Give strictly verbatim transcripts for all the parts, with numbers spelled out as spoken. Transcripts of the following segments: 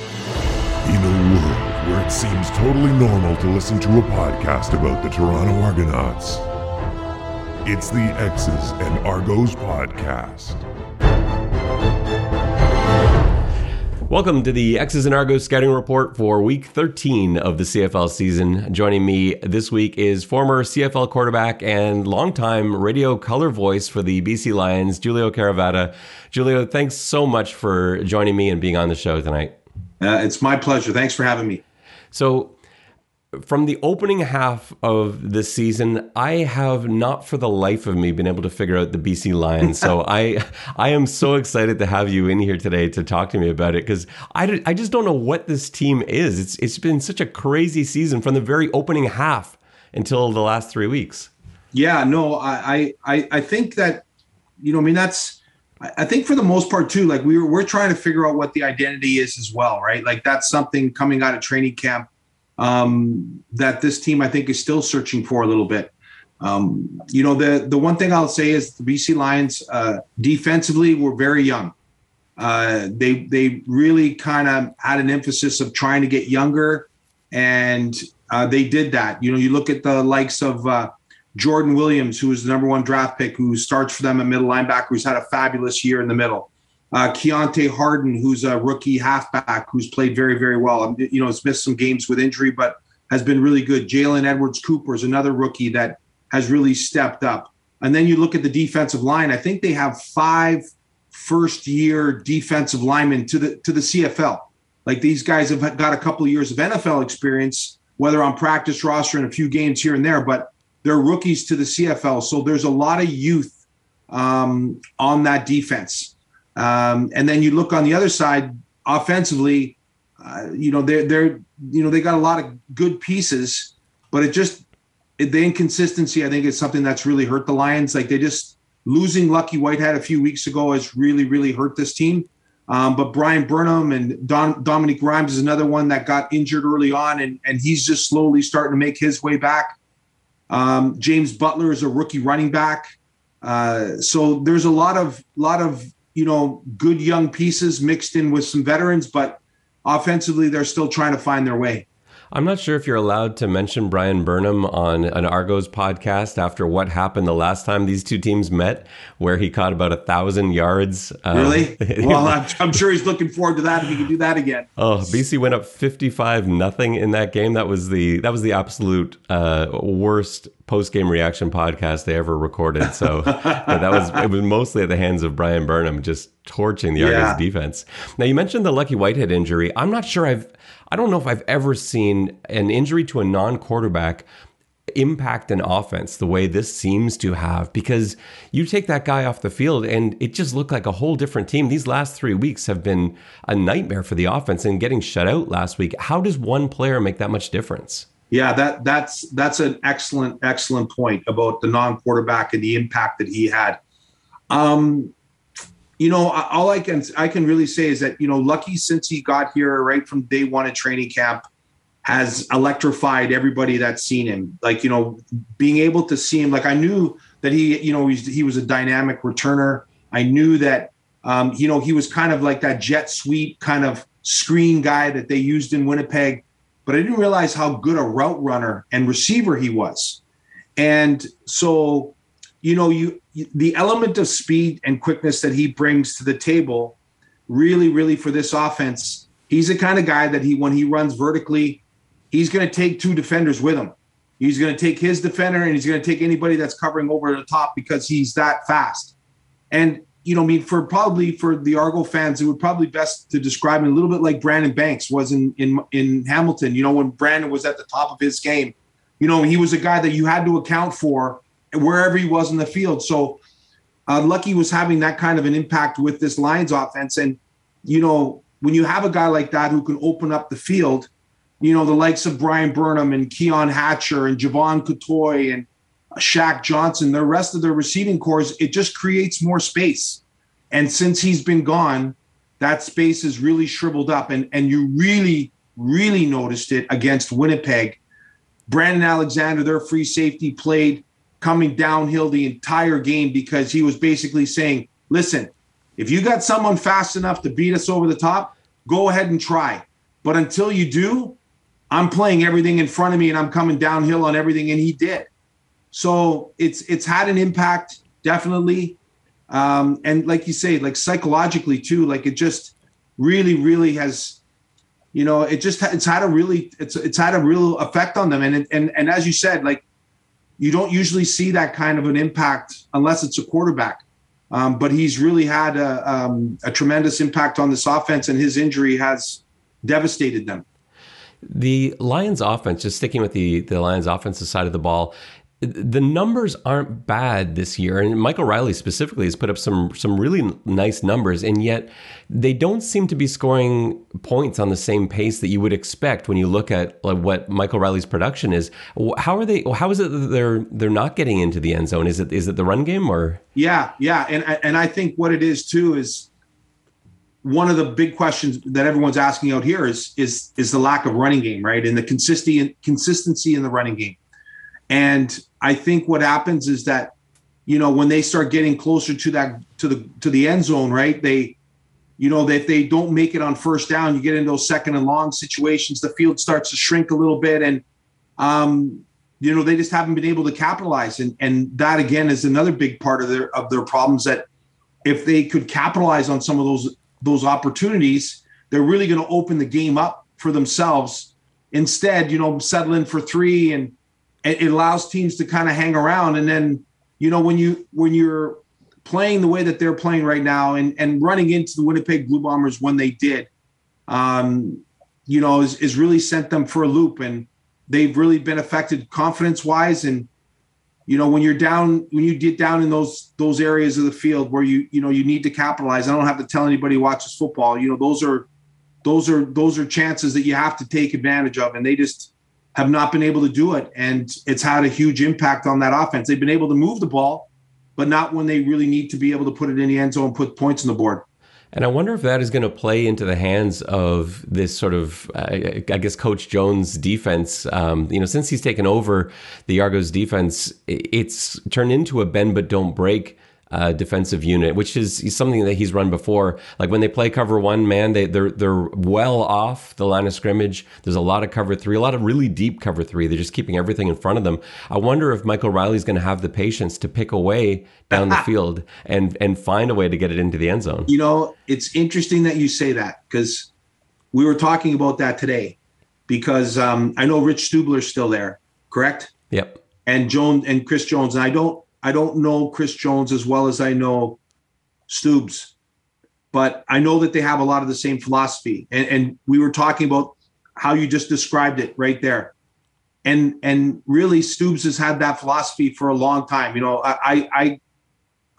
In a world where it seems totally normal to listen to a podcast about the Toronto Argonauts, it's the X's and Argos podcast. Welcome to the X's and Argos Scouting Report for Week thirteen of the C F L season. Joining me this week is former C F L quarterback and longtime radio color voice for the B C Lions, Giulio Caravetta. Giulio, thanks so much for joining me and being on the show tonight. Uh, it's my pleasure. Thanks for having me. So, from the opening half of this season, I have not for the life of me been able to figure out the B C Lions. So I I am so excited to have you in here today to talk to me about it, because I, I just don't know what this team is. It's It's been such a crazy season from the very opening half until the last three weeks. Yeah, no, I I, I think that, you know, I mean, that's, I think for the most part, too, like we were, we're trying to figure out what the identity is as well, right? Like that's something coming out of training camp Um, that this team, I think, is still searching for a little bit. Um, you know, the the one thing I'll say is the B C Lions uh, defensively were very young. Uh, they they really kind of had an emphasis of trying to get younger, and uh, they did that. You know, you look at the likes of uh, Jordan Williams, who was the number one draft pick, who starts for them at middle linebacker, who's had a fabulous year in the middle. Uh, Keontae Harden, who's a rookie halfback, who's played very, very well. You know, has missed some games with injury, but has been really good. Jalen Edwards-Cooper is another rookie that has really stepped up. And then you look at the defensive line. I think they have five first-year defensive linemen to the to the C F L. Like these guys have got a couple of years of N F L experience, whether on practice roster and a few games here and there, but they're rookies to the C F L. So there's a lot of youth um, on that defense. Um, and then you look on the other side, offensively, uh, you know, they're, they're, you know, they got a lot of good pieces, but it just, it, the inconsistency, I think, is something that's really hurt the Lions. Like they just losing Lucky Whitehead a few weeks ago has really, really hurt this team. Um, but Brian Burnham and Don, Dominic Grimes is another one that got injured early on, and, and he's just slowly starting to make his way back. Um, James Butler is a rookie running back. Uh, so there's a lot of, lot of, you know, good young pieces mixed in with some veterans, but offensively, they're still trying to find their way. I'm not sure if you're allowed to mention Brian Burnham on an Argos podcast after what happened the last time these two teams met, where he caught about a thousand yards. Um, really? Well, I'm, I'm sure he's looking forward to that if he can do that again. Oh, B C went up fifty-five nothing in that game. That was the that was the absolute uh, worst post-game reaction podcast they ever recorded. So that was it was mostly at the hands of Brian Burnham, just torching the Argos yeah. defense. Now, you mentioned the Lucky Whitehead injury. I'm not sure I've. I don't know if I've ever seen an injury to a non-quarterback impact an offense the way this seems to have, because you take that guy off the field and it just looked like a whole different team. These last three weeks have been a nightmare for the offense, and getting shut out last week. How does one player make that much difference? Yeah, that that's that's an excellent, excellent point about the non-quarterback and the impact that he had. Um You know, all I can I can really say is that, you know, Lucky, since he got here right from day one at training camp, has electrified everybody that's seen him. Like, you know, being able to see him, like I knew that he, you know, he's, he was a dynamic returner. I knew that, um, you know, he was kind of like that jet sweep kind of screen guy that they used in Winnipeg. But I didn't realize how good a route runner and receiver he was. And so, you know, you the element of speed and quickness that he brings to the table, really, really for this offense, he's the kind of guy that he when he runs vertically, he's going to take two defenders with him. He's going to take his defender and he's going to take anybody that's covering over the top, because he's that fast. And, you know, I mean, for probably for the Argo fans, it would probably best to describe him a little bit like Brandon Banks was in in, in Hamilton. You know, when Brandon was at the top of his game, you know, he was a guy that you had to account for wherever he was in the field. So uh, Lucky was having that kind of an impact with this Lions offense. And, you know, when you have a guy like that who can open up the field, you know, the likes of Brian Burnham and Keon Hatcher and Javon Coutoy and Shaq Johnson, the rest of their receiving corps, it just creates more space. And since he's been gone, that space is really shriveled up. And, and you really, really noticed it against Winnipeg. Brandon Alexander, their free safety, played coming downhill the entire game, because he was basically saying, listen, if you got someone fast enough to beat us over the top, go ahead and try. But until you do, I'm playing everything in front of me and I'm coming downhill on everything. And he did. So it's it's had an impact, definitely. Um, and like you say, like psychologically too, like it just really, really has, you know, it just, it's had a really, it's it's had a real effect on them. And, it, and, and as you said, like you don't usually see that kind of an impact unless it's a quarterback. Um, but he's really had a, um, a tremendous impact on this offense, and his injury has devastated them. The Lions offense, just sticking with the, the Lions offensive side of the ball, the numbers aren't bad this year. And Michael Riley specifically has put up some some really nice numbers. And yet they don't seem to be scoring points on the same pace that you would expect when you look at like, what Michael Riley's production is. How are they? How is it that they're they're not getting into the end zone? Is it is it the run game or? Yeah, yeah. And, and I think what it is, too, is one of the big questions that everyone's asking out here is is is the lack of running game, right? And the consistency consistency in the running game. And I think what happens is that, you know, when they start getting closer to that, to the, to the end zone, right, they, you know, if they don't make it on first down, you get into those second and long situations, the field starts to shrink a little bit. And, um, you know, they just haven't been able to capitalize. And, and that, again, is another big part of their, of their problems, that if they could capitalize on some of those, those opportunities, they're really going to open the game up for themselves. Instead, you know, settle in for three, and it allows teams to kind of hang around. And then, you know, when you when you're playing the way that they're playing right now, and, and running into the Winnipeg Blue Bombers when they did, um, you know, is, is really sent them for a loop. And they've really been affected confidence-wise. And, you know, when you're down, when you get down in those those areas of the field where you, you know, you need to capitalize, I don't have to tell anybody who watches football, you know, those are those are those are chances that you have to take advantage of. And they just have not been able to do it, and it's had a huge impact on that offense. They've been able to move the ball, but not when they really need to be able to put it in the end zone and put points on the board. And I wonder if that is going to play into the hands of this sort of, uh, I guess, Coach Jones' defense. Um, you know, since he's taken over the Argos defense, it's turned into a bend but don't break Uh, defensive unit, which is something that he's run before. Like when they play cover one, man, they, they're they're well off the line of scrimmage. There's a lot of cover three, a lot of really deep cover three. They're just keeping everything in front of them. I wonder if Michael Riley's going to have the patience to pick away down the field and and find a way to get it into the end zone. You know, it's interesting that you say that, because we were talking about that today, because um, I know Rich Stubler's still there, correct? Yep. And Jones and Chris Jones, and I don't I don't know Chris Jones as well as I know Stubs, but I know that they have a lot of the same philosophy. And, and we were talking about how you just described it right there. And and really, Stubs has had that philosophy for a long time. You know, I I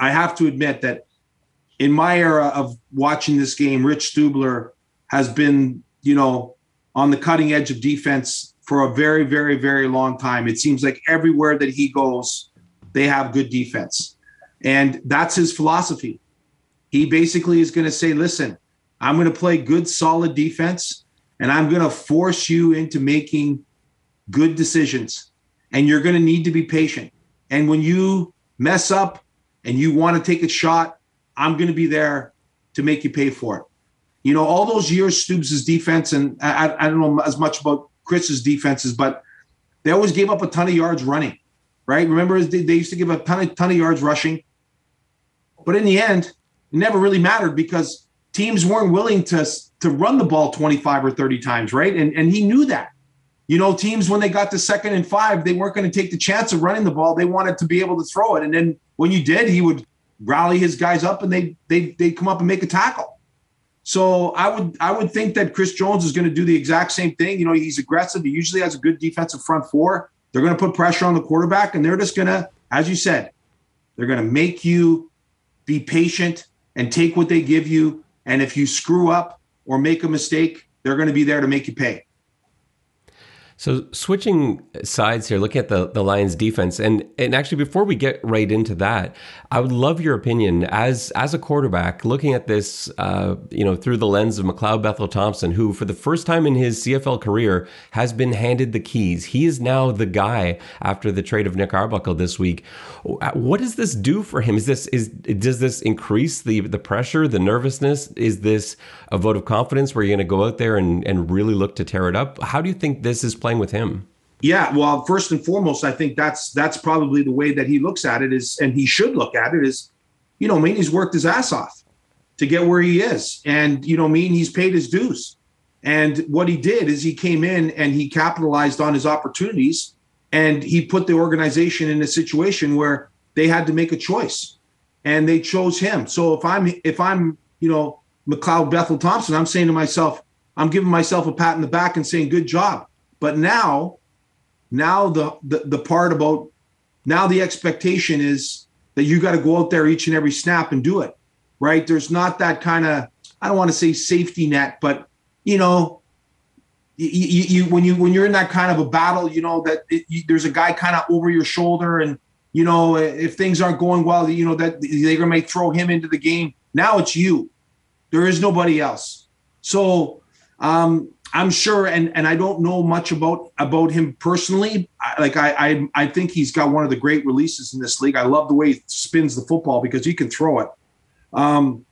I have to admit that in my era of watching this game, Rich Stubler has been, you know, on the cutting edge of defense for a very, very, very long time. It seems like everywhere that he goes, they have good defense. And that's his philosophy. He basically is going to say, listen, I'm going to play good, solid defense, and I'm going to force you into making good decisions. And you're going to need to be patient. And when you mess up and you want to take a shot, I'm going to be there to make you pay for it. You know, all those years, Stubs' defense, and I, I don't know as much about Chris's defenses, but they always gave up a ton of yards running. Right? Remember, they used to give a ton of, ton of yards rushing. But in the end, it never really mattered, because teams weren't willing to, to run the ball twenty-five or thirty times, right? And, and he knew that. You know, teams, when they got to second and five, they weren't going to take the chance of running the ball. They wanted to be able to throw it. And then when you did, he would rally his guys up, and they, they, they'd come up and make a tackle. So I would I would think that Chris Jones is going to do the exact same thing. You know, he's aggressive. He usually has a good defensive front four. They're going to put pressure on the quarterback, and they're just going to, as you said, they're going to make you be patient and take what they give you. And if you screw up or make a mistake, they're going to be there to make you pay. So switching sides here, looking at the, the Lions defense, and, and actually before we get right into that, I would love your opinion as as a quarterback, looking at this uh, you know, through the lens of McLeod Bethel Thompson, who for the first time in his C F L career has been handed the keys. He is now the guy after the trade of Nick Arbuckle this week. What does this do for him? Is this is does this increase the, the pressure, the nervousness? Is this a vote of confidence where you're going to go out there and, and really look to tear it up? How do you think this is playing with him? Yeah, well, first and foremost, I think that's that's probably the way that he looks at it is, and he should look at it is, you know, I mean, he's worked his ass off to get where he is, and you know, I mean, he's paid his dues. And what he did is he came in and he capitalized on his opportunities, and he put the organization in a situation where they had to make a choice, and they chose him. So if I'm if I'm you know McLeod Bethel Thompson, I'm saying to myself, I'm giving myself a pat in the back and saying, good job. But now, now the, the the part about now the expectation is that you got to go out there each and every snap and do it, right? There's not that kind of, I don't want to say safety net, but you know, you, you, you when you when you're in that kind of a battle, you know that it, you, there's a guy kind of over your shoulder, and you know if things aren't going well, you know that they may throw him into the game. Now it's you. There is nobody else. So. Um, I'm sure, and, and I don't know much about, about him personally. I, like I, I I think he's got one of the great releases in this league. I love the way he spins the football because he can throw it. Um,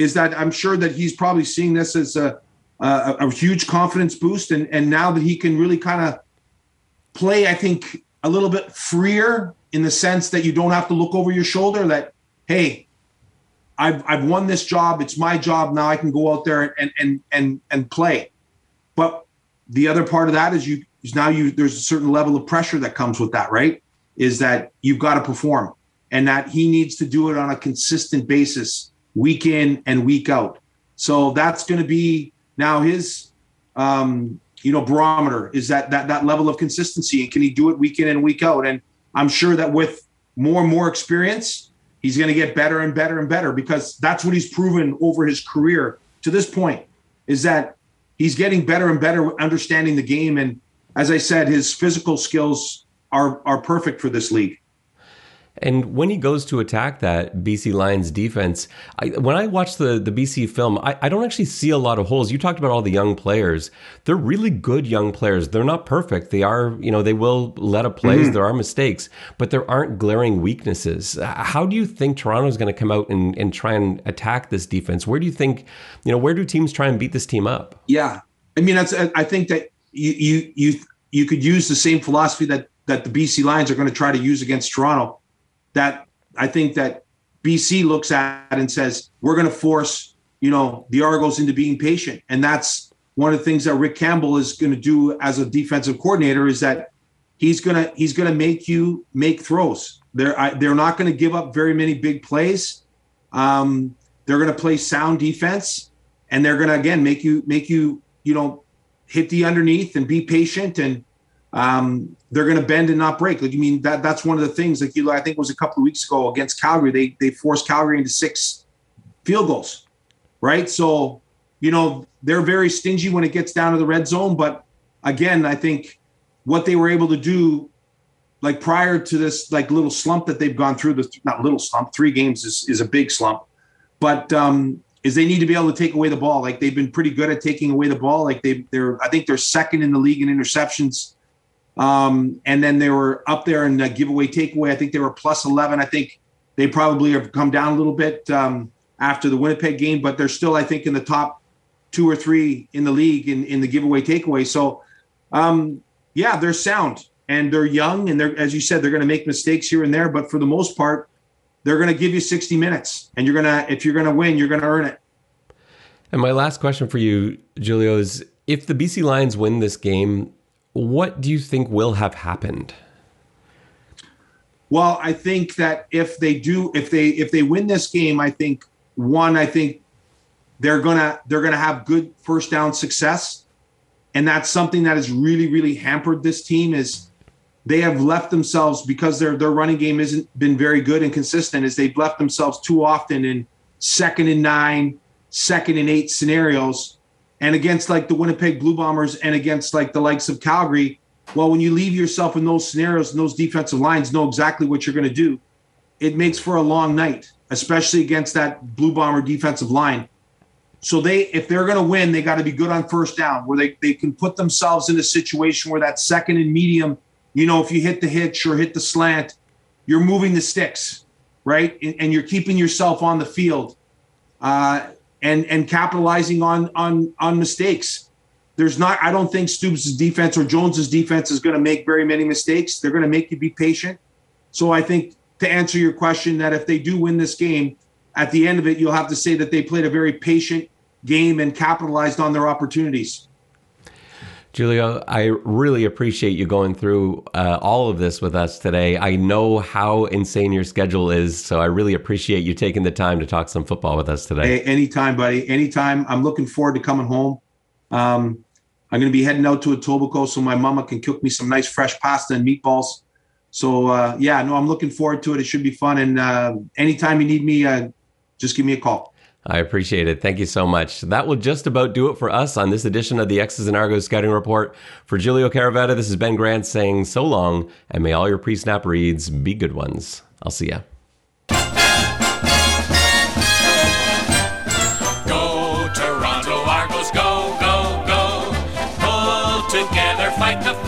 is that I'm sure that he's probably seeing this as a a, a huge confidence boost, and, and now that he can really kind of play, I think, a little bit freer in the sense that you don't have to look over your shoulder. That hey. I've I've won this job. It's my job now. I can go out there and and and and play. But the other part of that is you is now you there's a certain level of pressure that comes with that, right? Is that you've got to perform, and that he needs to do it on a consistent basis, week in and week out. So that's going to be now his um, you know barometer is that that that level of consistency, and can he do it week in and week out? And I'm sure that with more and more experience, he's going to get better and better and better, because that's what he's proven over his career to this point, is that he's getting better and better understanding the game. And as I said, his physical skills are are perfect for this league. And when he goes to attack that B C Lions defense, I, when I watch the, the B C film, I, I don't actually see a lot of holes. You talked about all the young players. They're really good young players. They're not perfect. They are, you know, they will let up plays. Mm-hmm. There are mistakes, but there aren't glaring weaknesses. How do you think Toronto is going to come out and, and try and attack this defense? Where do you think, you know, where do teams try and beat this team up? Yeah. I mean, that's, I think that you, you, you, you could use the same philosophy that, that the B C Lions are going to try to use against Toronto. That I think that B C looks at and says, we're going to force, you know, the Argos into being patient. And that's one of the things that Rick Campbell is going to do as a defensive coordinator, is that he's going to he's going to make you make throws. They're, I, they're not going to give up very many big plays. Um, they're going to play sound defense, and they're going to, again, make you make you, you know, hit the underneath and be patient, and Um, they're going to bend and not break. Like, I mean, that that's one of the things that, like, you know, I think it was a couple of weeks ago against Calgary. They they forced Calgary into six field goals, right? So, you know, they're very stingy when it gets down to the red zone. But again, I think what they were able to do, like prior to this, like little slump that they've gone through, the not little slump, three games is, is a big slump, but um, is they need to be able to take away the ball. Like, they've been pretty good at taking away the ball. Like they they're I think they're second in the league in interceptions. Um, and then they were up there in the giveaway takeaway. I think they were plus eleven. I think they probably have come down a little bit um, after the Winnipeg game, but they're still, I think, in the top two or three in the league in, in the giveaway takeaway. So, um, yeah, they're sound, and they're young, and they're, as you said, they're going to make mistakes here and there, but for the most part, they're going to give you sixty minutes, and you're going to, if you're going to win, you're going to earn it. And my last question for you, Giulio, is if the B C Lions win this game, what do you think will have happened? Well, I think that if they do, if they if they win this game, I think one, I think they're gonna they're gonna have good first down success, and that's something that has really really hampered this team. Is they have left themselves, because their their running game isn't been very good and consistent. Is they've left themselves too often in second and nine, second and eight scenarios and against like the Winnipeg Blue Bombers and against like the likes of Calgary, well, when you leave yourself in those scenarios and those defensive lines know exactly what you're going to do, it makes for a long night, especially against that Blue Bomber defensive line. So they, if they're going to win, they got to be good on first down where they, they can put themselves in a situation where that second and medium, you know, if you hit the hitch or hit the slant, you're moving the sticks, right? And, and you're keeping yourself on the field uh, and, and capitalizing on, on, on mistakes. There's not, I don't think Stoops' defense or Jones' defense is going to make very many mistakes. They're going to make you be patient. So I think to answer your question, that if they do win this game, at the end of it, you'll have to say that they played a very patient game and capitalized on their opportunities. Giulio, I really appreciate you going through uh, all of this with us today. I know how insane your schedule is, so I really appreciate you taking the time to talk some football with us today. Hey, anytime, buddy. Anytime. I'm looking forward to coming home. Um, I'm going to be heading out to Etobicoke so my mama can cook me some nice fresh pasta and meatballs. So, uh, yeah, no, I'm looking forward to it. It should be fun. And uh, anytime you need me, uh, just give me a call. I appreciate it. Thank you so much. That will just about do it for us on this edition of the X's and Argos Scouting Report. For Giulio Caravetta, this is Ben Grant saying so long, and may all your pre-snap reads be good ones. I'll see ya. Go, Toronto Argos, go, go, go. Pull together, fight the